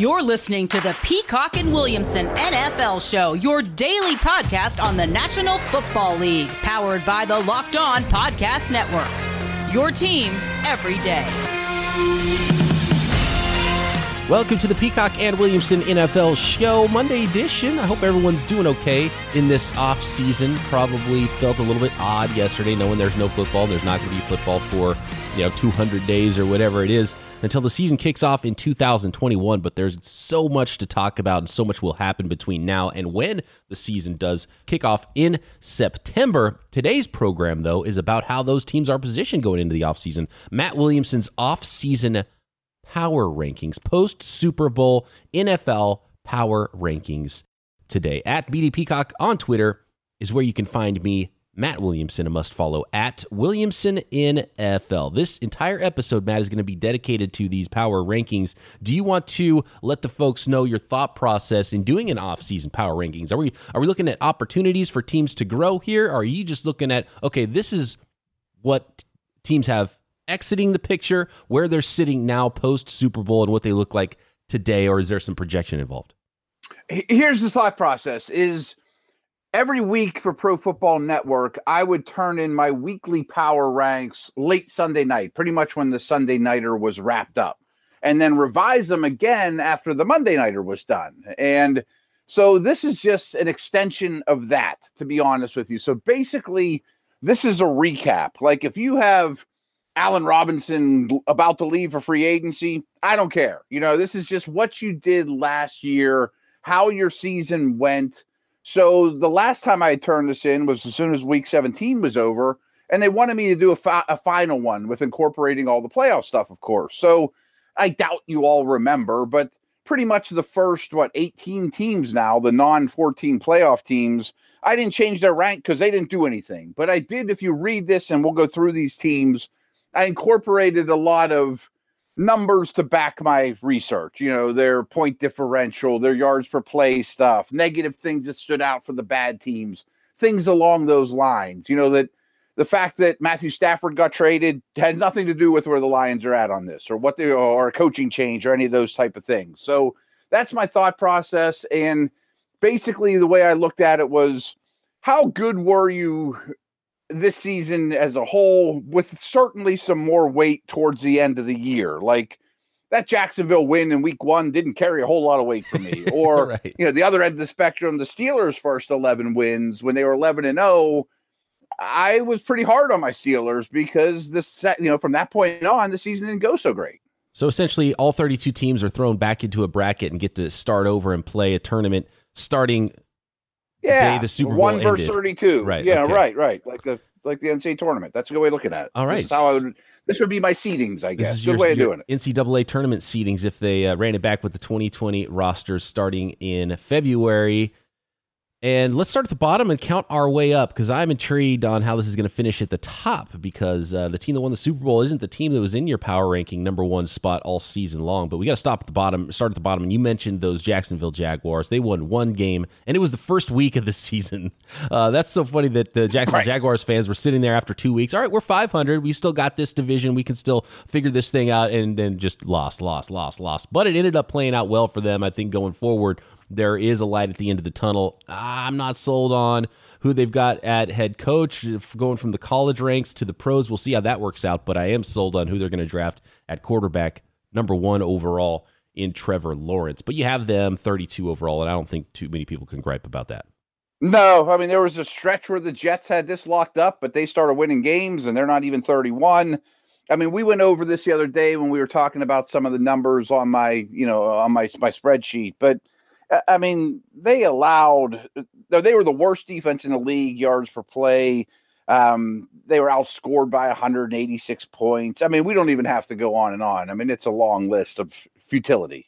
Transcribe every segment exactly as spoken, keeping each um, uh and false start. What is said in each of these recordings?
You're listening to the Peacock and Williamson N F L Show, your daily podcast on the National Football League, powered by the Locked On Podcast Network. Your team every day. Welcome to the Peacock and Williamson N F L Show, Monday edition. I hope everyone's doing okay in this off season. Probably felt a little bit odd yesterday knowing there's no football. There's not going to be football for, you know, two hundred days or whatever it is until the season kicks off in two thousand twenty-one, but there's so much to talk about and so much will happen between now and when the season does kick off in September. Today's program, though, is about how those teams are positioned going into the offseason. Matt Williamson's offseason power rankings, post-Super Bowl N F L power rankings today. At B D Peacock on Twitter is where you can find me, Matt Williamson, a must-follow, at Williamson N F L. This entire episode, Matt, is going to be dedicated to these power rankings. Do you want to let the folks know your thought process in doing an off-season power rankings? Are we are we looking at opportunities for teams to grow here? Or are you just looking at, okay, this is what teams have exiting the picture, where they're sitting now post-Super Bowl and what they look like today, or is there some projection involved? Here's the thought process is, every week for Pro Football Network, I would turn in my weekly power ranks late Sunday night, pretty much when the Sunday nighter was wrapped up, and then revise them again after the Monday nighter was done. And so this is just an extension of that, to be honest with you. So basically, this is a recap. Like if you have Allen Robinson about to leave for free agency, I don't care. You know, this is just what you did last year, how your season went. So the last time I turned this in was as soon as week seventeen was over, and they wanted me to do a, fi- a final one with incorporating all the playoff stuff, of course. So I doubt you all remember, but pretty much the first, what, eighteen teams now, the non fourteen playoff teams, I didn't change their rank because they didn't do anything. But I did, if you read this, and we'll go through these teams, I incorporated a lot of numbers to back my research, you know, their point differential, their yards per play stuff, negative things that stood out for the bad teams, things along those lines. You know, that the fact that Matthew Stafford got traded had nothing to do with where the Lions are at on this or what they are, a coaching change or any of those type of things. So that's my thought process. And basically the way I looked at it was, how good were you this season as a whole, with certainly some more weight towards the end of the year? Like that Jacksonville win in week one didn't carry a whole lot of weight for me. Or, right. You know, the other end of the spectrum, the Steelers' first eleven wins when they were eleven and oh, I was pretty hard on my Steelers because this, you know, from that point on, the season didn't go so great. So essentially all thirty-two teams are thrown back into a bracket and get to start over and play a tournament starting Yeah, the Super Bowl one verse ended. thirty-two. Right. Yeah, okay. right, right. Like the like the N C double A tournament. That's a good way of looking at it. All right. This is how I would. This would be my seedings, I guess. Good your, way of doing it. N C double A tournament seedings. If they uh, ran it back with the twenty twenty rosters starting in February, and let's start at the bottom and count our way up because I'm intrigued on how this is going to finish at the top because uh, the team that won the Super Bowl isn't the team that was in your power ranking number one spot all season long. But we got to stop at the bottom, start at the bottom. And you mentioned those Jacksonville Jaguars. They won one game, and it was the first week of the season. Uh, that's so funny that the Jacksonville right. Jaguars fans were sitting there after two weeks. All right, we're five hundred. We still got this division. We can still figure this thing out, and then just lost, lost, lost, lost. But it ended up playing out well for them, I think, going forward. There is a light at the end of the tunnel. I'm not sold on who they've got at head coach, going from the college ranks to the pros. We'll see how that works out, but I am sold on who they're going to draft at quarterback, number one overall in Trevor Lawrence. But you have them thirty-two overall, and I don't think too many people can gripe about that. No, I mean, there was a stretch where the Jets had this locked up, but they started winning games, and they're not even thirty-one. I mean, we went over this the other day when we were talking about some of the numbers on my, you know, on my, my spreadsheet, but I mean, they allowed – they were the worst defense in the league, yards per play. Um, they were outscored by one hundred eighty-six points. I mean, we don't even have to go on and on. I mean, it's a long list of futility.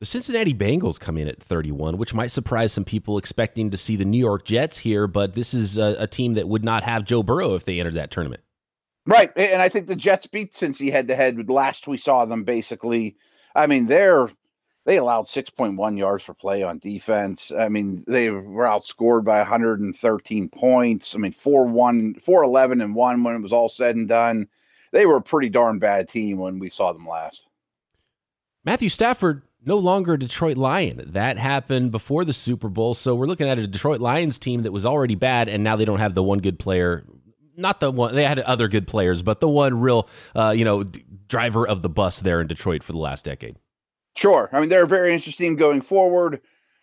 The Cincinnati Bengals come in at thirty-one, which might surprise some people expecting to see the New York Jets here, but this is a, a team that would not have Joe Burrow if they entered that tournament. Right, and I think the Jets beat Cincy head-to-head last we saw them, basically. I mean, they're – they allowed six point one yards per play on defense. I mean, they were outscored by one hundred thirteen points. I mean, four eleven and one when it was all said and done. They were a pretty darn bad team when we saw them last. Matthew Stafford no longer a Detroit Lion. That happened before the Super Bowl. So we're looking at a Detroit Lions team that was already bad, and now they don't have the one good player. Not the one, they had other good players, but the one real, uh, you know, driver of the bus there in Detroit for the last decade. Sure. I mean, they're very interesting going forward.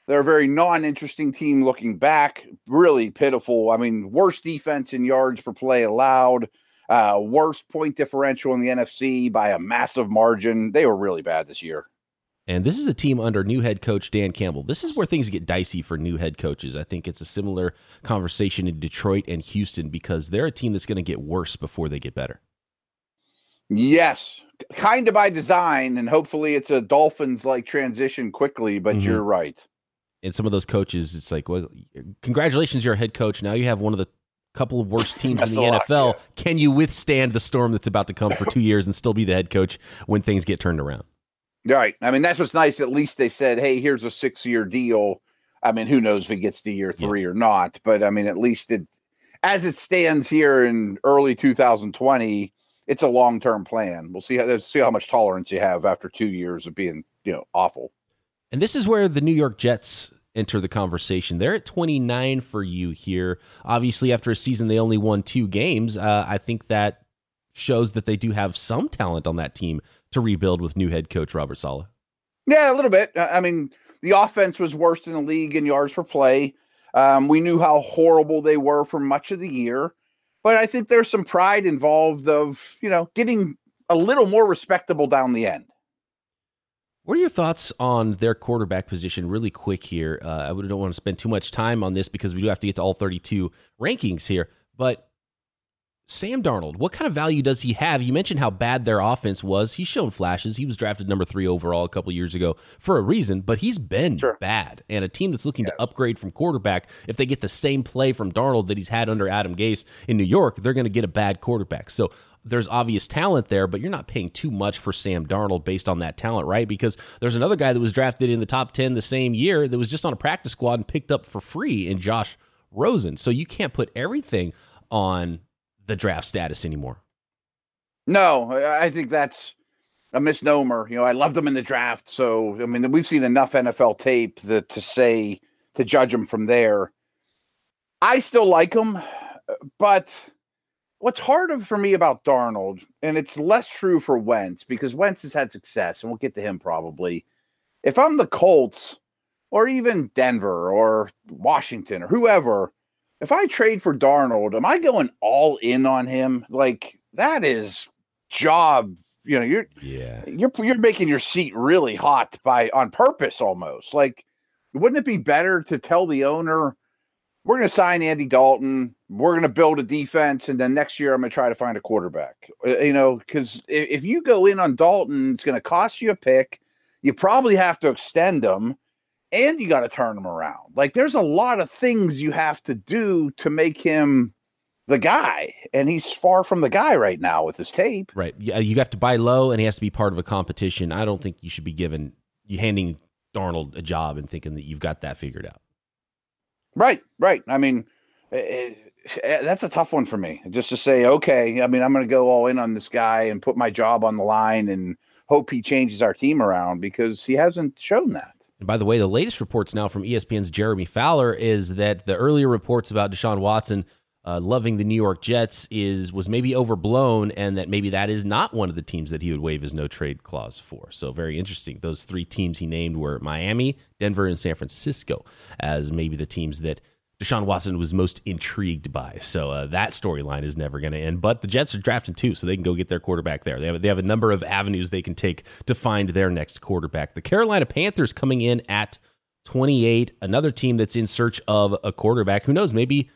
They're a very non-interesting team looking back. Really pitiful. I mean, worst defense in yards per play allowed. Uh, worst point differential in the N F C by a massive margin. They were really bad this year. And this is a team under new head coach Dan Campbell. This is where things get dicey for new head coaches. I think it's a similar conversation in Detroit and Houston because they're a team that's going to get worse before they get better. Yes, kind of by design, and hopefully it's a Dolphins-like transition quickly, but mm-hmm. You're right. And some of those coaches, it's like, well, congratulations, you're a head coach. Now you have one of the couple of worst teams in the N F L. Lot, yeah. Can you withstand the storm that's about to come for two years and still be the head coach when things get turned around? Right. I mean, that's what's nice. At least they said, hey, here's a six-year deal. I mean, who knows if it gets to year three yeah. or not. But, I mean, at least it, as it stands here in early two thousand twenty, it's a long-term plan. We'll see how, let's see how much tolerance you have after two years of being, you know, awful. And this is where the New York Jets enter the conversation. They're at twenty-nine for you here. Obviously, after a season, they only won two games. Uh, I think that shows that they do have some talent on that team to rebuild with new head coach Robert Saleh. Yeah, a little bit. I mean, the offense was worst in the league in yards per play. Um, we knew how horrible they were for much of the year. But I think there's some pride involved of, you know, getting a little more respectable down the end. What are your thoughts on their quarterback position really quick here? Uh, I don't want to spend too much time on this because we do have to get to all thirty-two rankings here. But Sam Darnold, what kind of value does he have? You mentioned how bad their offense was. He's shown flashes. He was drafted number three overall a couple years ago for a reason, but he's been sure. bad. And a team that's looking yeah. to upgrade from quarterback, if they get the same play from Darnold that he's had under Adam Gase in New York, they're going to get a bad quarterback. So there's obvious talent there, but you're not paying too much for Sam Darnold based on that talent, right? Because there's another guy that was drafted in the top ten the same year that was just on a practice squad and picked up for free in Josh Rosen. So you can't put everything on the draft status anymore. No, I think that's a misnomer. You know, I loved them in the draft. So, I mean, we've seen enough N F L tape that to say, to judge them from there. I still like them, but what's hard for me about Darnold, and it's less true for Wentz, because Wentz has had success, and we'll get to him probably. If I'm the Colts, or even Denver, or Washington, or whoever, if I trade for Darnold, am I going all in on him? Like, that is job, you know, you're yeah. you're you're making your seat really hot by on purpose almost. Like, wouldn't it be better to tell the owner, we're going to sign Andy Dalton, we're going to build a defense, and then next year I'm going to try to find a quarterback. You know, because if you go in on Dalton, it's going to cost you a pick. You probably have to extend them, and you got to turn them around. Like, there's a lot of things you have to do to make him the guy, and he's far from the guy right now with his tape. Right. Yeah, you have to buy low, and he has to be part of a competition. I don't think you should be given you handing Darnold a job and thinking that you've got that figured out. Right, right. I mean, it, it, that's a tough one for me. Just to say, okay, I mean, I'm going to go all in on this guy and put my job on the line and hope he changes our team around, because he hasn't shown that. And by the way, the latest reports now from E S P N's Jeremy Fowler is that the earlier reports about Deshaun Watson uh, loving the New York Jets is was maybe overblown, and that maybe that is not one of the teams that he would waive his no-trade clause for. So very interesting. Those three teams he named were Miami, Denver, and San Francisco as maybe the teams that Deshaun Watson was most intrigued by. So uh, that storyline is never going to end. But the Jets are drafting too, so they can go get their quarterback there. They have, they have a number of avenues they can take to find their next quarterback. The Carolina Panthers coming in at twenty-eight, another team that's in search of a quarterback. Who knows, maybe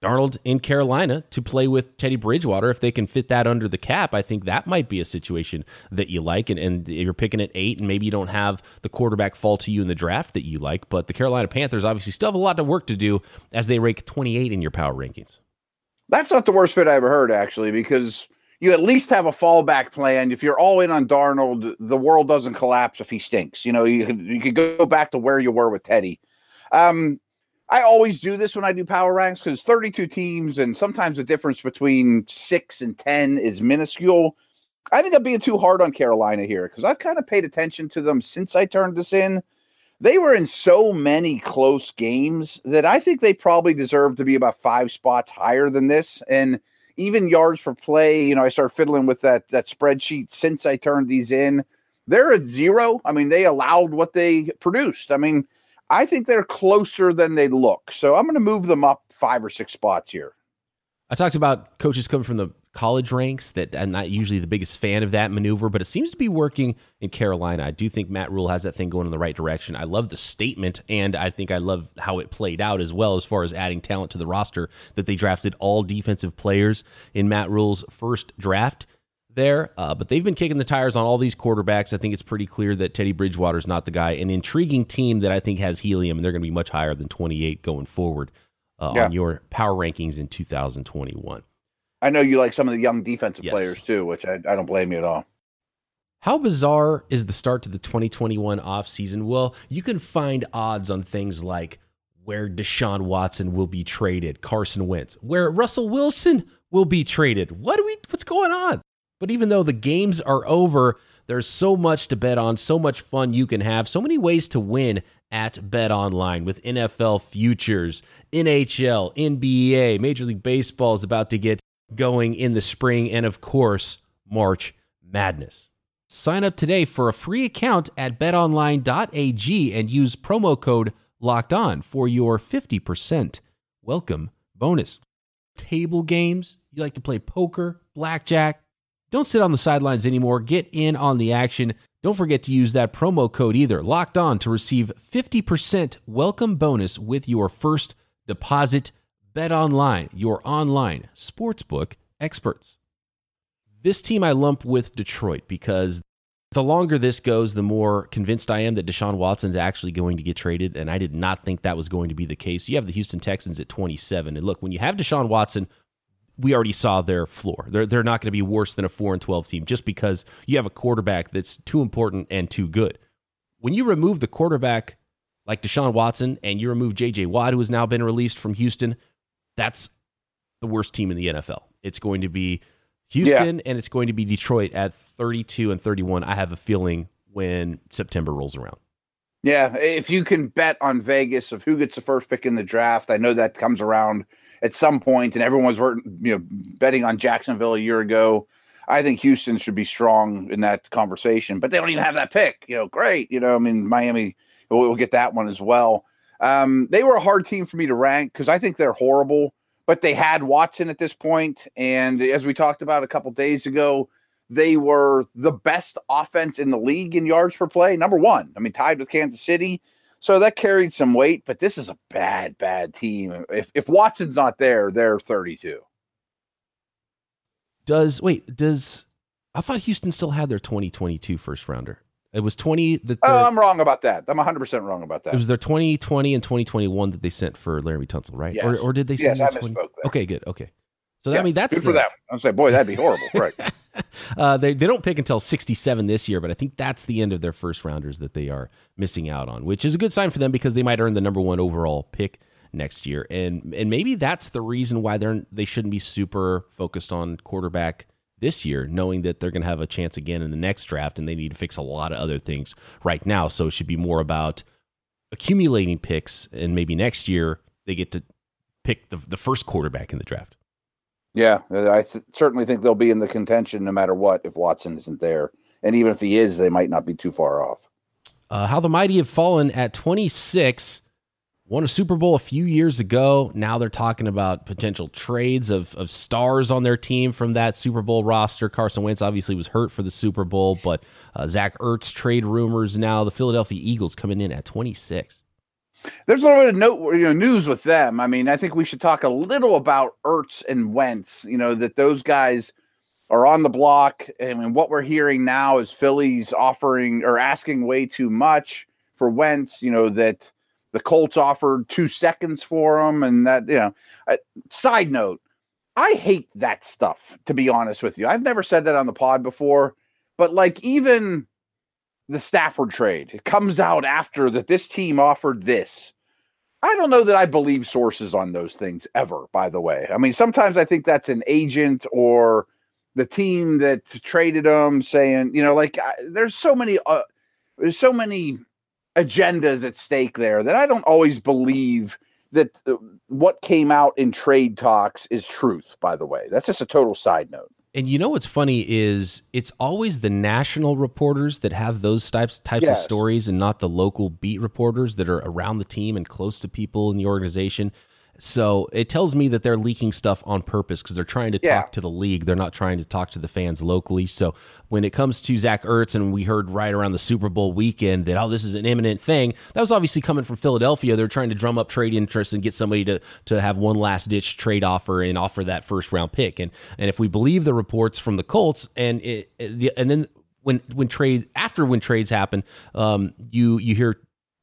Darnold in Carolina to play with Teddy Bridgewater. If they can fit that under the cap, I think that might be a situation that you like. And, and you're picking at eight, and maybe you don't have the quarterback fall to you in the draft that you like. But the Carolina Panthers obviously still have a lot of work to do as they rank twenty-eight in your power rankings. That's not the worst fit I ever heard, actually, because you at least have a fallback plan. If you're all in on Darnold, the world doesn't collapse if he stinks. You know, you could, you could go back to where you were with Teddy. Um, I always do this when I do power ranks because thirty-two teams, and sometimes the difference between six and ten is minuscule. I think I'm being too hard on Carolina here because I've kind of paid attention to them since I turned this in. They were in so many close games that I think they probably deserve to be about five spots higher than this. And even yards per play, you know, I started fiddling with that, that spreadsheet since I turned these in. They're at zero. I mean, they allowed what they produced. I mean, I think they're closer than they look. So I'm going to move them up five or six spots here. I talked about coaches coming from the college ranks, that I'm not usually the biggest fan of that maneuver, but it seems to be working in Carolina. I do think Matt Rule has that thing going in the right direction. I love the statement, and I think I love how it played out as well as far as adding talent to the roster, that they drafted all defensive players in Matt Rule's first draft there. Uh, but they've been kicking the tires on all these quarterbacks. I think it's pretty clear that Teddy Bridgewater is not the guy. An intriguing team that I think has helium, and they're going to be much higher than twenty-eight going forward uh, yeah. on your power rankings in two thousand twenty-one. I know you like some of the young defensive yes. players too, which I, I don't blame you at all. How bizarre is the start to the twenty twenty-one offseason? Well, you can find odds on things like where Deshaun Watson will be traded, Carson Wentz, where Russell Wilson will be traded. What do we? What's going on? But even though the games are over, there's so much to bet on, so much fun you can have, so many ways to win at BetOnline with N F L futures, N H L, N B A, Major League Baseball is about to get going in the spring, and of course, March Madness. Sign up today for a free account at bet online dot a g and use promo code LOCKEDON for your fifty percent welcome bonus. Table games, you like to play poker, blackjack, don't sit on the sidelines anymore. Get in on the action. Don't forget to use that promo code either, Locked On, to receive fifty percent welcome bonus with your first deposit. Bet Online, your online sportsbook experts. This team I lump with Detroit because the longer this goes, the more convinced I am that Deshaun Watson's actually going to get traded, and I did not think that was going to be the case. You have the Houston Texans at twenty-seven, and look, when you have Deshaun Watson, we already saw their floor. They're, they're not going to be worse than a four and twelve team just because you have a quarterback that's too important and too good. When you remove the quarterback like Deshaun Watson and you remove J J. Watt, who has now been released from Houston, that's the worst team in the N F L. It's going to be Houston yeah. and it's going to be Detroit at thirty-two and thirty-one, I have a feeling, when September rolls around. Yeah, if you can bet on Vegas of who gets the first pick in the draft, I know that comes around at some point, and everyone was, you know, betting on Jacksonville a year ago. I think Houston should be strong in that conversation, but they don't even have that pick. You know, great. You know, I mean, Miami will get that one as well. Um, they were a hard team for me to rank because I think they're horrible, but they had Watson at this point, and as we talked about a couple days ago, they were the best offense in the league in yards per play, number one. I mean, tied with Kansas City. So that carried some weight, but this is a bad, bad team. If if Watson's not there, they're thirty-two. Does, wait, does, I thought Houston still had their twenty twenty-two first rounder. It was twenty. The, the, oh, I'm wrong about that. I'm one hundred percent wrong about that. It was their twenty twenty and twenty twenty-one that they sent for Laramie Tunsil, right? Yes. Or, or did they send yes, I misspoke there. Okay, good. Okay. So, that, yeah, I mean, that's good for the, them. I'm saying, boy, that'd be horrible, right? Uh, they they don't pick until sixty-seven this year, but I think that's the end of their first rounders that they are missing out on, which is a good sign for them because they might earn the number one overall pick next year, and and maybe that's the reason why they're they shouldn't be super focused on quarterback this year, knowing that they're going to have a chance again in the next draft, and they need to fix a lot of other things right now. So it should be more about accumulating picks, and maybe next year they get to pick the the first quarterback in the draft. Yeah, I th- certainly think they'll be in the contention no matter what if Watson isn't there. And even if he is, they might not be too far off. Uh, how the mighty have fallen at twenty-six, won a Super Bowl a few years ago. Now they're talking about potential trades of, of stars on their team from that Super Bowl roster. Carson Wentz obviously was hurt for the Super Bowl, but uh, Zach Ertz trade rumors now. The Philadelphia Eagles coming in at twenty-six. There's a little bit of note, you know, news with them. I mean, I think we should talk a little about Ertz and Wentz, you know, that those guys are on the block. And what we're hearing now is Philly's offering or asking way too much for Wentz, you know, that the Colts offered two seconds for him. And that, you know, uh, side note, I hate that stuff, to be honest with you. I've never said that on the pod before, but like even the Stafford trade, it comes out after that this team offered this. I don't know that I believe sources on those things ever, by the way. I mean, sometimes I think that's an agent or the team that traded him saying, you know, like I, there's so many, uh, there's so many agendas at stake there that I don't always believe that uh, what came out in trade talks is truth, by the way. That's just a total side note. And you know what's funny is it's always the national reporters that have those types types yes. of stories and not the local beat reporters that are around the team and close to people in the organization. So it tells me that they're leaking stuff on purpose because they're trying to yeah. talk to the league. They're not trying to talk to the fans locally. So when it comes to Zach Ertz, and we heard right around the Super Bowl weekend that, oh, this is an imminent thing, that was obviously coming from Philadelphia. They're trying to drum up trade interest and get somebody to to have one last-ditch trade offer and offer that first-round pick. And and if we believe the reports from the Colts, and it, it, and then when when trade after when trades happen, um, you you hear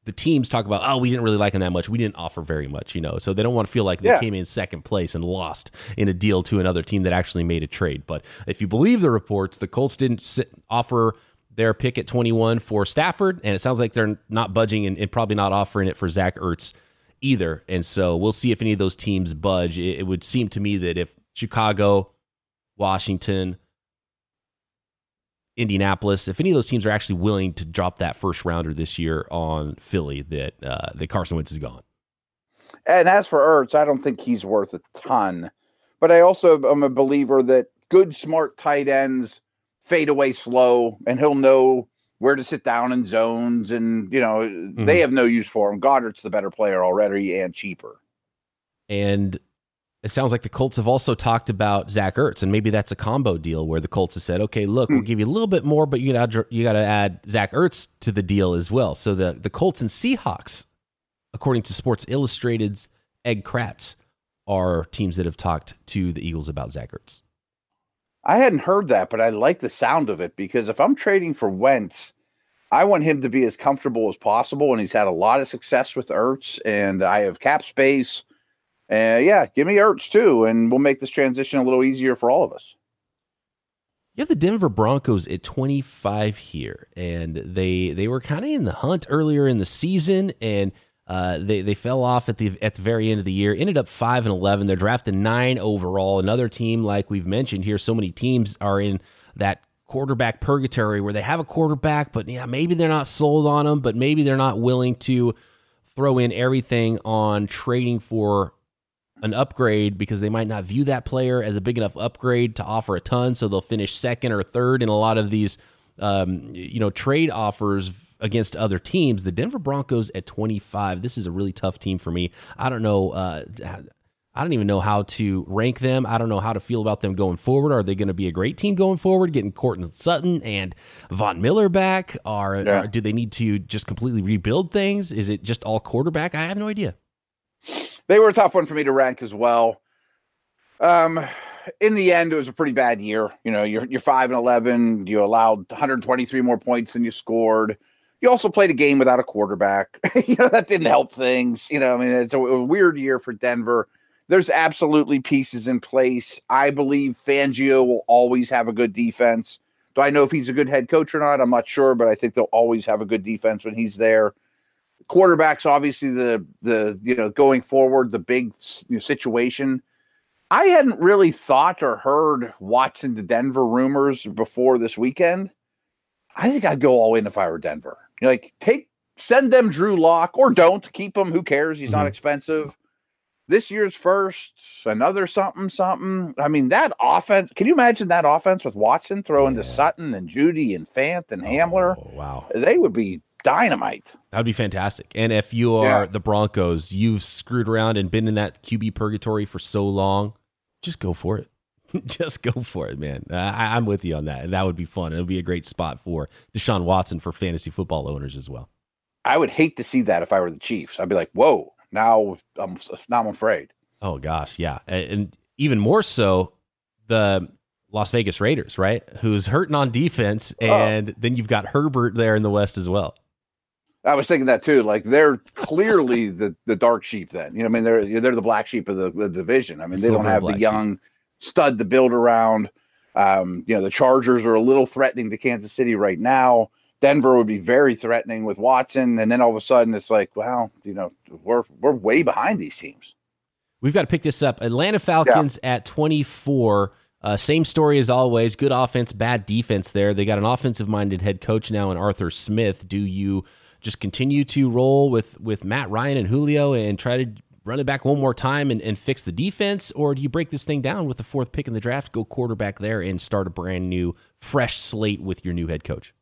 the teams talk about, oh, we didn't really like him that much. We didn't offer very much, you know, so they don't want to feel like they yeah. came in second place and lost in a deal to another team that actually made a trade. But if you believe the reports, the Colts didn't sit, offer their pick at twenty-one for Stafford, and it sounds like they're not budging and, and probably not offering it for Zach Ertz either. And so we'll see if any of those teams budge. It, it would seem to me that if Chicago, Washington, Indianapolis, if any of those teams are actually willing to drop that first rounder this year on Philly, that uh, that Carson Wentz is gone. And as for Ertz, I don't think he's worth a ton. But I also am a believer that good, smart tight ends fade away slow, and he'll know where to sit down in zones. And, you know, mm-hmm. they have no use for him. Goddard's the better player already and cheaper. And it sounds like the Colts have also talked about Zach Ertz, and maybe that's a combo deal where the Colts have said, okay, look, we'll give you a little bit more, but you gotta, you got to add Zach Ertz to the deal as well. So the, the Colts and Seahawks, according to Sports Illustrated's Ed Kratz, are teams that have talked to the Eagles about Zach Ertz. I hadn't heard that, but I like the sound of it, because if I'm trading for Wentz, I want him to be as comfortable as possible, and he's had a lot of success with Ertz, and I have cap space. Uh, yeah, give me Ertz, too, and we'll make this transition a little easier for all of us. You have the Denver Broncos at twenty-five here, and they they were kind of in the hunt earlier in the season, and uh, they, they fell off at the at the very end of the year, ended up five and eleven. They're drafted nine overall. Another team, like we've mentioned here, so many teams are in that quarterback purgatory where they have a quarterback, but yeah, maybe they're not sold on them, but maybe they're not willing to throw in everything on trading for an upgrade because they might not view that player as a big enough upgrade to offer a ton. So they'll finish second or third in a lot of these, um, you know, trade offers against other teams. The Denver Broncos at twenty-five. This is a really tough team for me. I don't know. Uh, I don't even know how to rank them. I don't know how to feel about them going forward. Are they going to be a great team going forward? Getting Courtland Sutton and Von Miller back? Are, yeah. are do they need to just completely rebuild things? Is it just all quarterback? I have no idea. They were a tough one for me to rank as well. Um, in the end, it was a pretty bad year. You know, you're you're five and eleven. You allowed one hundred twenty-three more points than you scored. You also played a game without a quarterback. You know, that didn't help things. You know, I mean, it's a, a weird year for Denver. There's absolutely pieces in place. I believe Fangio will always have a good defense. Do I know if he's a good head coach or not? I'm not sure, but I think they'll always have a good defense when he's there. Quarterback's obviously the the you know going forward the big you know, situation. I hadn't really thought or heard Watson to Denver rumors before this weekend. I think I'd go all in if I were Denver. You know, like take send them Drew Locke or don't keep him. Who cares? He's mm-hmm. not expensive. This year's first, another something something. I mean that offense. Can you imagine that offense with Watson throwing yeah. to Sutton and Judy and Fant and oh, Hamler? Wow, they would be dynamite. That would be fantastic. And if you are yeah. the Broncos, you've screwed around and been in that Q B purgatory for so long, just go for it. Just go for it, man. I, I'm with you on that. And that would be fun. It would be a great spot for Deshaun Watson for fantasy football owners as well. I would hate to see that if I were the Chiefs. I'd be like, whoa, now I'm, now I'm afraid. Oh, gosh, yeah. And even more so, the Las Vegas Raiders, right? Who's hurting on defense. And oh. then you've got Herbert there in the West as well. I was thinking that too. Like they're clearly the, the dark sheep then, you know, I mean, they're, they're the black sheep of the, the division. I mean, they Silver don't have the young sheep. Stud to build around. Um, you know, the Chargers are a little threatening to Kansas City right now. Denver would be very threatening with Watson. And then all of a sudden it's like, well, you know, we're, we're way behind these teams. We've got to pick this up. Atlanta Falcons yeah. at twenty-four. Uh, same story as always. Good offense, bad defense there. They got an offensive-minded head coach now in Arthur Smith. Do you just continue to roll with, with Matt Ryan and Julio and try to run it back one more time and, and fix the defense? Or do you break this thing down with the fourth pick in the draft, go quarterback there, and start a brand new, fresh slate with your new head coach?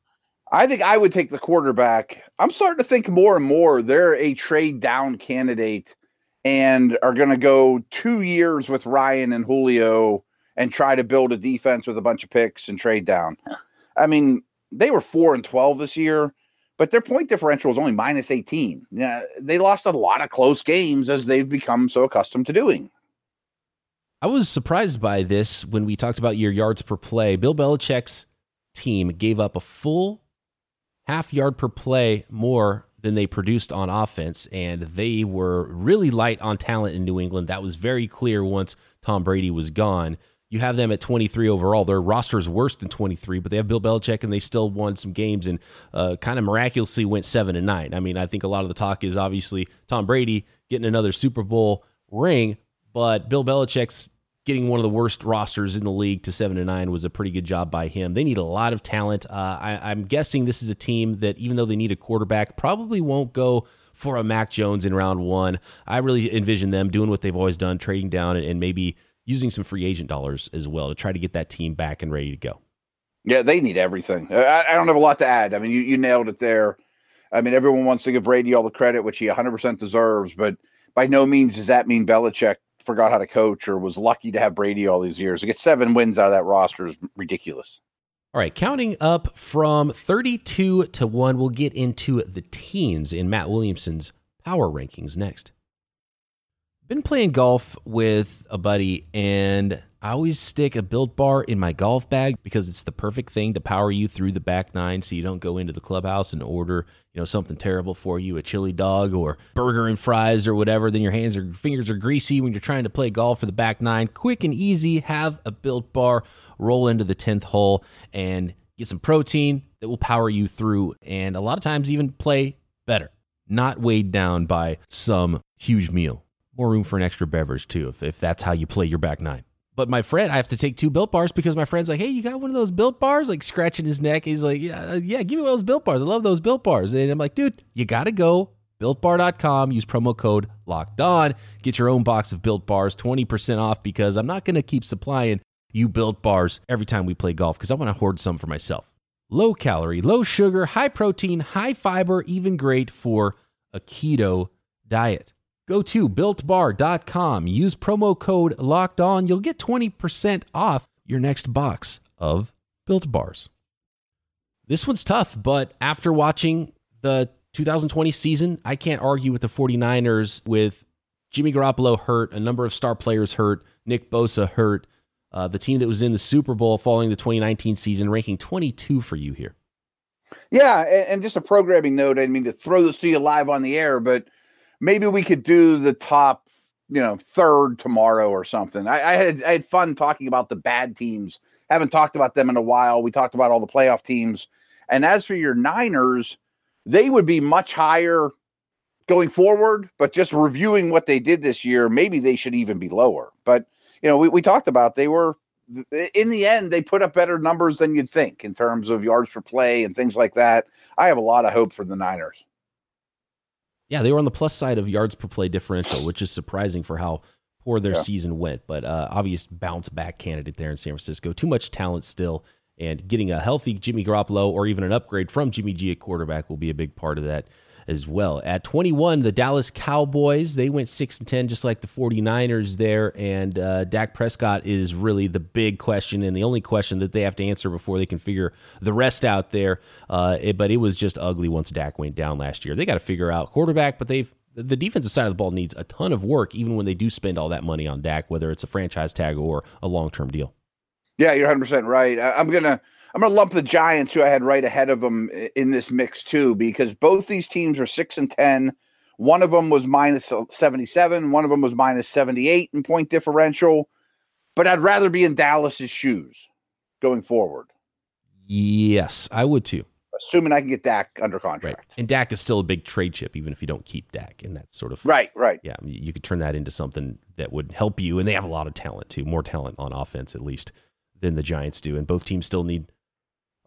I think I would take the quarterback. I'm starting to think more and more they're a trade down candidate and are going to go two years with Ryan and Julio and try to build a defense with a bunch of picks and trade down. I mean, they were four and twelve this year, but their point differential is only minus eighteen. Yeah, they lost a lot of close games as they've become so accustomed to doing. I was surprised by this when we talked about your yards per play. Bill Belichick's team gave up a full half yard per play more than they produced on offense, and they were really light on talent in New England. That was very clear once Tom Brady was gone. You have them at twenty-three overall. Their roster is worse than twenty-three, but they have Bill Belichick, and they still won some games and uh, kind of miraculously went seven and nine. I mean, I think a lot of the talk is obviously Tom Brady getting another Super Bowl ring, but Bill Belichick's getting one of the worst rosters in the league to seven and nine was a pretty good job by him. They need a lot of talent. Uh, I, I'm guessing this is a team that, even though they need a quarterback, probably won't go for a Mac Jones in round one. I really envision them doing what they've always done, trading down and, and maybe using some free agent dollars as well to try to get that team back and ready to go. Yeah, they need everything. I, I don't have a lot to add. I mean, you, you nailed it there. I mean, everyone wants to give Brady all the credit, which he one hundred percent deserves, but by no means does that mean Belichick forgot how to coach or was lucky to have Brady all these years. To get seven wins out of that roster is ridiculous. All right, counting up from thirty-two to one, we'll get into the teens in Matt Williamson's power rankings next. Been playing golf with a buddy, and I always stick a Built Bar in my golf bag because it's the perfect thing to power you through the back nine so you don't go into the clubhouse and order, you know, something terrible for you, a chili dog or burger and fries or whatever. Then your hands or fingers are greasy when you're trying to play golf for the back nine. Quick and easy, have a Built Bar, roll into the tenth hole, and get some protein that will power you through, and a lot of times even play better, not weighed down by some huge meal. More room for an extra beverage, too, if, if that's how you play your back nine. But my friend, I have to take two Built Bars because my friend's like, hey, you got one of those Built Bars? Like, scratching his neck. He's like, yeah, yeah, give me one of those Built Bars. I love those Built Bars. And I'm like, dude, you got to go. Built Bar dot com. Use promo code LOCKEDON. Get your own box of Built Bars, twenty percent off, because I'm not going to keep supplying you Built Bars every time we play golf because I want to hoard some for myself. Low calorie, low sugar, high protein, high fiber, even great for a keto diet. Go to built bar dot com, use promo code locked on. You'll get twenty percent off your next box of Built Bars. This one's tough, but after watching the two thousand twenty season, I can't argue with the 49ers with Jimmy Garoppolo hurt, a number of star players hurt, Nick Bosa hurt, uh, the team that was in the Super Bowl following the twenty nineteen season, ranking twenty-two for you here. Yeah, and just a programming note, I didn't mean to throw this to you live on the air, but maybe we could do the top, you know, third tomorrow or something. I, I had I had fun talking about the bad teams. Haven't talked about them in a while. We talked about all the playoff teams. And as for your Niners, they would be much higher going forward, but just reviewing what they did this year, maybe they should even be lower. But, you know, we, we talked about they were, in the end, they put up better numbers than you'd think in terms of yards per play and things like that. I have a lot of hope for the Niners. Yeah, they were on the plus side of yards per play differential, which is surprising for how poor their yeah. season went. But uh, obvious bounce back candidate there in San Francisco. Too much talent still. And getting a healthy Jimmy Garoppolo or even an upgrade from Jimmy G at quarterback will be a big part of that as well. At twenty-one, the Dallas Cowboys, they went six and ten, just like the 49ers there. And uh, Dak Prescott is really the big question and the only question that they have to answer before they can figure the rest out there. Uh, it, but it was just ugly once Dak went down last year. They got to figure out quarterback, but they've the defensive side of the ball needs a ton of work, even when they do spend all that money on Dak, whether it's a franchise tag or a long-term deal. Yeah, you're one hundred percent right. I, I'm going to I'm going to lump the Giants, who I had right ahead of them, in this mix too, because both these teams are six and ten. One of them was minus seventy-seven. One of them was minus seventy-eight in point differential. But I'd rather be in Dallas's shoes going forward. Yes, I would too. Assuming I can get Dak under contract. Right. And Dak is still a big trade chip, even if you don't keep Dak. And that's sort of... Right, right. Yeah, I mean, you could turn that into something that would help you. And they have a lot of talent too, more talent on offense at least. than the Giants do, and both teams still need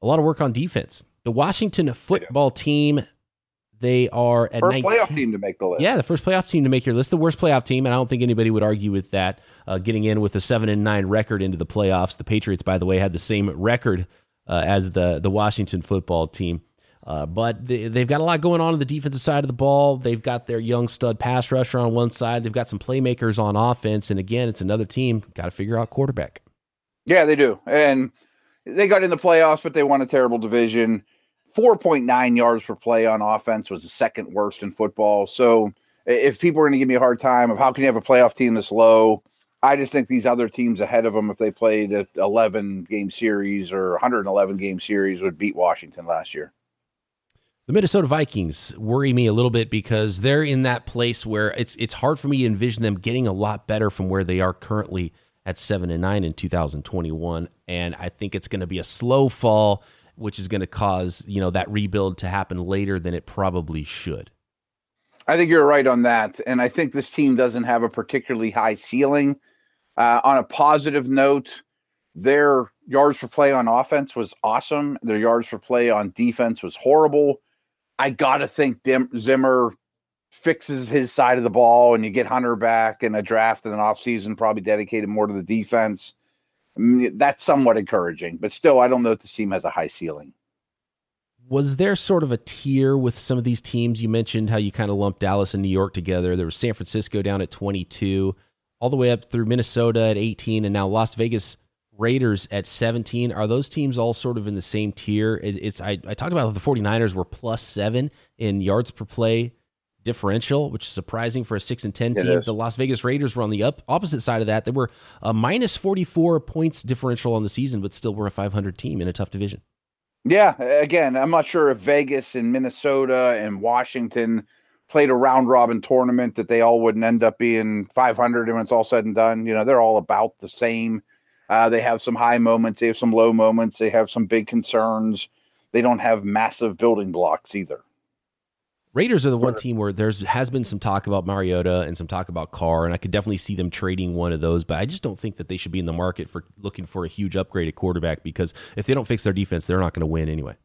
a lot of work on defense. The Washington football team, they are at first playoff team to make the list. Yeah, the first playoff team to make your list. The worst playoff team, and I don't think anybody would argue with that, uh, getting in with a seven and nine record into the playoffs. The Patriots, by the way, had the same record uh, as the, the Washington football team. Uh, but they, they've got a lot going on on the defensive side of the ball. They've got their young stud pass rusher on one side. They've got some playmakers on offense. And again, it's another team. Got to figure out quarterback. Yeah, they do. And they got in the playoffs, but they won a terrible division. four point nine yards per play on offense was the second worst in football. So if people are going to give me a hard time of how can you have a playoff team this low, I just think these other teams ahead of them, if they played an eleven-game series or one hundred eleven-game series, would beat Washington last year. The Minnesota Vikings worry me a little bit because they're in that place where it's it's hard for me to envision them getting a lot better from where they are currently at seven and nine in two thousand twenty-one. And I think it's going to be a slow fall, which is going to cause, you know, that rebuild to happen later than it probably should. I think you're right on that. And I think this team doesn't have a particularly high ceiling. Uh, on a positive note, their yards per play on offense was awesome. Their yards per play on defense was horrible. I got to think Dim- Zimmer fixes his side of the ball and you get Hunter back in a draft and an offseason probably dedicated more to the defense. I mean, that's somewhat encouraging, but still, I don't know if this team has a high ceiling. Was there sort of a tier with some of these teams? You mentioned how you kind of lumped Dallas and New York together. There was San Francisco down at twenty-two, all the way up through Minnesota at eighteen, and now Las Vegas Raiders at seventeen. Are those teams all sort of in the same tier? It, it's I, I talked about the 49ers were plus seven in yards per play differential, which is surprising for a six and ten team. The Las Vegas Raiders were on the up opposite side of that. They were a minus forty-four points differential on the season, but still were a five hundred team in a tough division. Yeah. Again, I'm not sure if Vegas and Minnesota and Washington played a round robin tournament that they all wouldn't end up being five hundred. And when it's all said and done, you know, they're all about the same. Uh, they have some high moments. They have some low moments. They have some big concerns. They don't have massive building blocks either. Raiders are the one team where there's has been some talk about Mariota and some talk about Carr, and I could definitely see them trading one of those, but I just don't think that they should be in the market for looking for a huge upgrade at quarterback because if they don't fix their defense, they're not going to win anyway.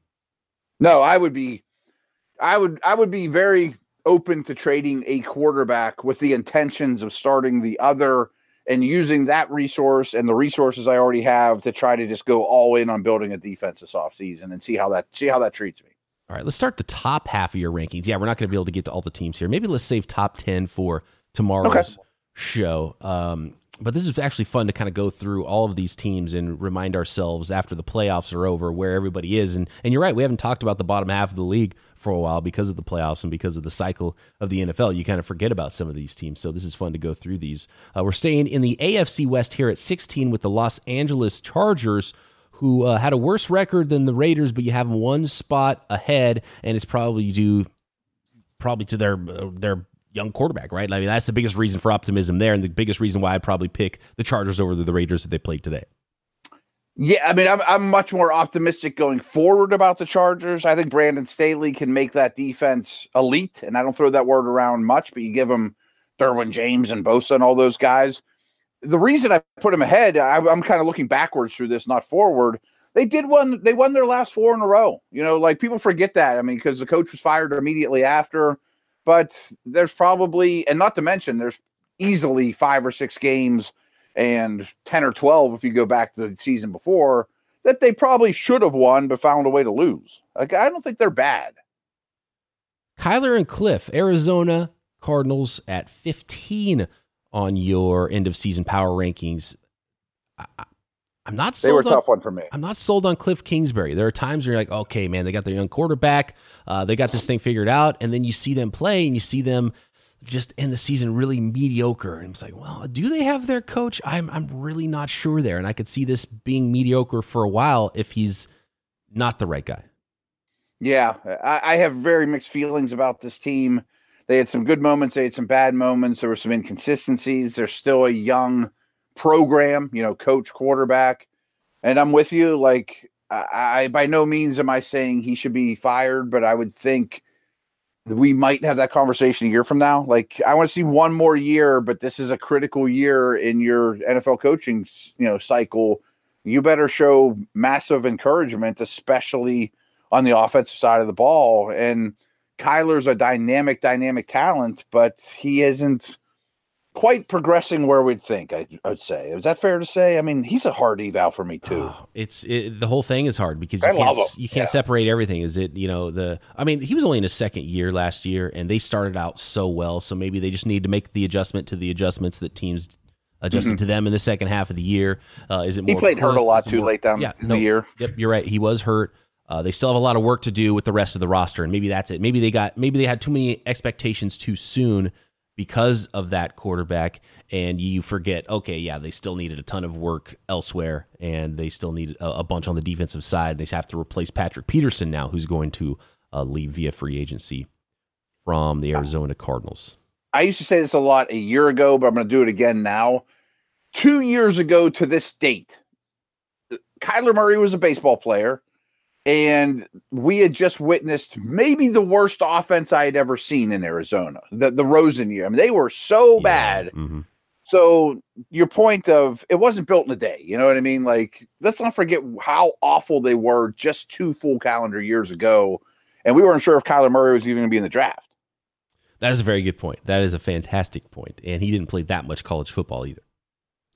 No, I would be I would I would be very open to trading a quarterback with the intentions of starting the other and using that resource and the resources I already have to try to just go all in on building a defense this offseason and see how that see how that treats me. All right, let's start the top half of your rankings. Yeah, we're not going to be able to get to all the teams here. Maybe let's save top ten for tomorrow's okay. show. Um, but this is actually fun to kind of go through all of these teams and remind ourselves after the playoffs are over where everybody is. And and you're right, we haven't talked about the bottom half of the league for a while because of the playoffs and because of the cycle of the N F L. You kind of forget about some of these teams, so this is fun to go through these. Uh, we're staying in the A F C West here at sixteen with the Los Angeles Chargers, who uh, had a worse record than the Raiders, but you have one spot ahead, and it's probably due probably to their uh, their young quarterback, right? I mean, that's the biggest reason for optimism there, and the biggest reason why I'd probably pick the Chargers over the Raiders that they played today. Yeah, I mean, I'm, I'm much more optimistic going forward about the Chargers. I think Brandon Staley can make that defense elite, and I don't throw that word around much, but you give them Derwin James and Bosa and all those guys. The reason I put them ahead, I, I'm kind of looking backwards through this, not forward. They did won. They won their last four in a row. You know, like people forget that. I mean, because the coach was fired immediately after. But there's probably, and not to mention, there's easily five or six games and ten or twelve if you go back to the season before that they probably should have won but found a way to lose. Like I don't think they're bad. Kyler and Cliff, Arizona Cardinals at fifteen. On your end of season power rankings. I, I'm not sold. They were a tough one for me. I'm not sold on Cliff Kingsbury. There are times where you're like, okay, man, they got their young quarterback. Uh, they got this thing figured out. And then you see them play and you see them just end the season really mediocre. And it's like, well, do they have their coach? I'm, I'm really not sure there. And I could see this being mediocre for a while if he's not the right guy. Yeah. I, I have very mixed feelings about this team. They had some good moments. They had some bad moments. There were some inconsistencies. They're still a young program, you know, coach, quarterback. And I'm with you. Like, I, I by no means am I saying he should be fired, but I would think we might have that conversation a year from now. Like, I want to see one more year, but this is a critical year in your N F L coaching, you know, cycle you better show massive encouragement, especially on the offensive side of the ball. And Kyler's a dynamic, dynamic talent, but he isn't quite progressing where we'd think, I, I would say. Is that fair to say? I mean, he's a hard eval for me, too. Oh, it's it, the whole thing is hard because you I can't, you can't yeah. separate everything. Is it, you know, the I mean, he was only in his second year last year, and they started out so well, so maybe they just need to make the adjustment to the adjustments that teams adjusted mm-hmm. to them in the second half of the year. Uh, is it more He played hurt a lot too more, late down yeah, in no, the year. Yep, you're right. He was hurt. Uh, they still have a lot of work to do with the rest of the roster, and maybe that's it. Maybe they got, maybe they had too many expectations too soon because of that quarterback, and you forget, okay, yeah, they still needed a ton of work elsewhere, and they still needed a, a bunch on the defensive side. They have to replace Patrick Peterson now, who's going to uh, leave via free agency from the Arizona Cardinals. I used to say this a lot a year ago, but I'm going to do it again now. Two years ago to this date, Kyler Murray was a baseball player. And we had just witnessed maybe the worst offense I had ever seen in Arizona, the, the Rosen year. I mean, they were so yeah. bad. Mm-hmm. So your point of it wasn't built in a day. You know what I mean? Like, let's not forget how awful they were just two full calendar years ago. And we weren't sure if Kyler Murray was even going to be in the draft. That is a very good point. That is a fantastic point. And he didn't play that much college football either.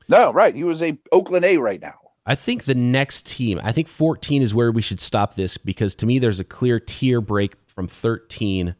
No, right. He was a Oakland A right now. I think the next team, I think fourteen is where we should stop this, because to me there's a clear tier break from thirteen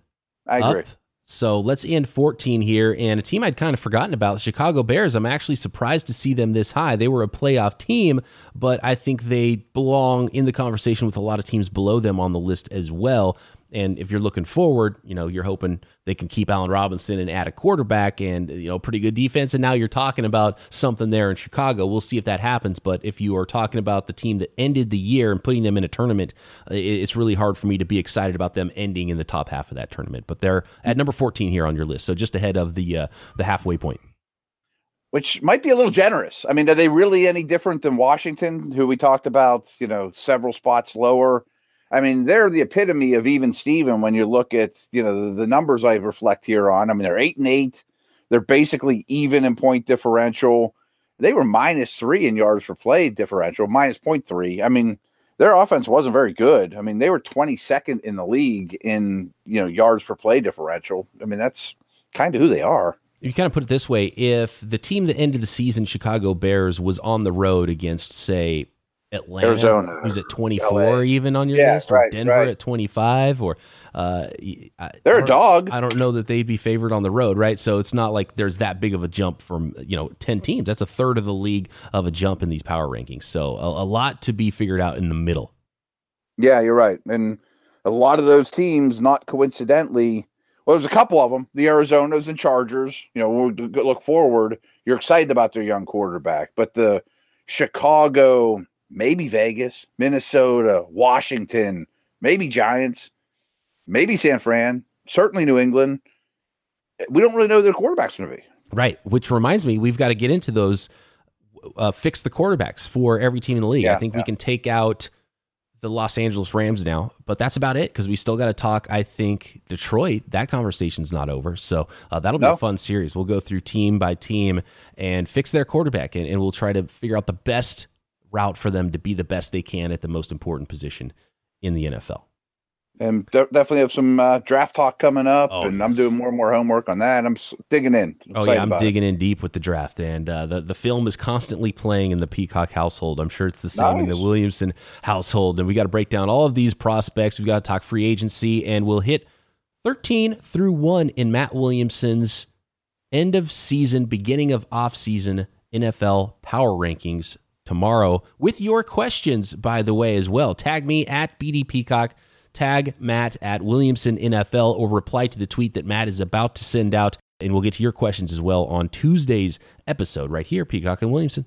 I up. agree. So let's end fourteen here, and a team I'd kind of forgotten about, Chicago Bears. I'm actually surprised to see them this high. They were a playoff team, but I think they belong in the conversation with a lot of teams below them on the list as well. And if you're looking forward, you know, you're hoping they can keep Allen Robinson and add a quarterback and, you know, pretty good defense. And now you're talking about something there in Chicago. We'll see if that happens. But if you are talking about the team that ended the year and putting them in a tournament, it's really hard for me to be excited about them ending in the top half of that tournament. But they're at number fourteen here on your list. So just ahead of the uh, the halfway point. Which might be a little generous. I mean, are they really any different than Washington, who we talked about, you know, several spots lower? I mean, they're the epitome of even Steven when you look at, you know, the, the numbers I reflect here on. I mean, they're eight and eight. They're basically even in point differential. They were minus three in yards per play differential, minus point three. I mean, their offense wasn't very good. I mean, they were twenty-second in the league in, you know, yards per play differential. I mean, that's kind of who they are. You kind of put it this way. If the team that ended the season, Chicago Bears, was on the road against, say, Atlanta, Arizona, who's at twenty-four, L A. Even on your yeah, list, or right, Denver right. at twenty-five, or uh, I, they're I a dog. I don't know that they'd be favored on the road, right? So it's not like there's that big of a jump from, you know, ten teams. That's a third of the league of a jump in these power rankings. So a, a lot to be figured out in the middle. Yeah, you're right, and a lot of those teams, not coincidentally, well, there's a couple of them, the Arizonas and Chargers. You know, we'll look forward. You're excited about their young quarterback, but the Chicago. Maybe Vegas, Minnesota, Washington, maybe Giants, maybe San Fran, certainly New England. We don't really know who their quarterback's going to be. Right, which reminds me, we've got to get into those, uh, fix the quarterbacks for every team in the league. Yeah, I think yeah. we can take out the Los Angeles Rams now, but that's about it, because we still got to talk, I think, Detroit. That conversation's not over, so uh, that'll be no. a fun series. We'll go through team by team and fix their quarterback, and, and we'll try to figure out the best route for them to be the best they can at the most important position in the N F L. And de- definitely have some uh, draft talk coming up, oh, and yes. I'm doing more and more homework on that. I'm digging in. I'm oh, yeah, I'm digging it. in deep with the draft, and uh, the, the film is constantly playing in the Peacock household. I'm sure it's the same nice. in the Williamson household, and we got to break down all of these prospects. We've got to talk free agency, and we'll hit thirteen through one in Matt Williamson's end of season, beginning of offseason N F L power rankings tomorrow, with your questions, by the way, as well. Tag me at B D Peacock, tag Matt at Williamson N F L, or reply to the tweet that Matt is about to send out, and we'll get to your questions as well on Tuesday's episode right here, Peacock and Williamson.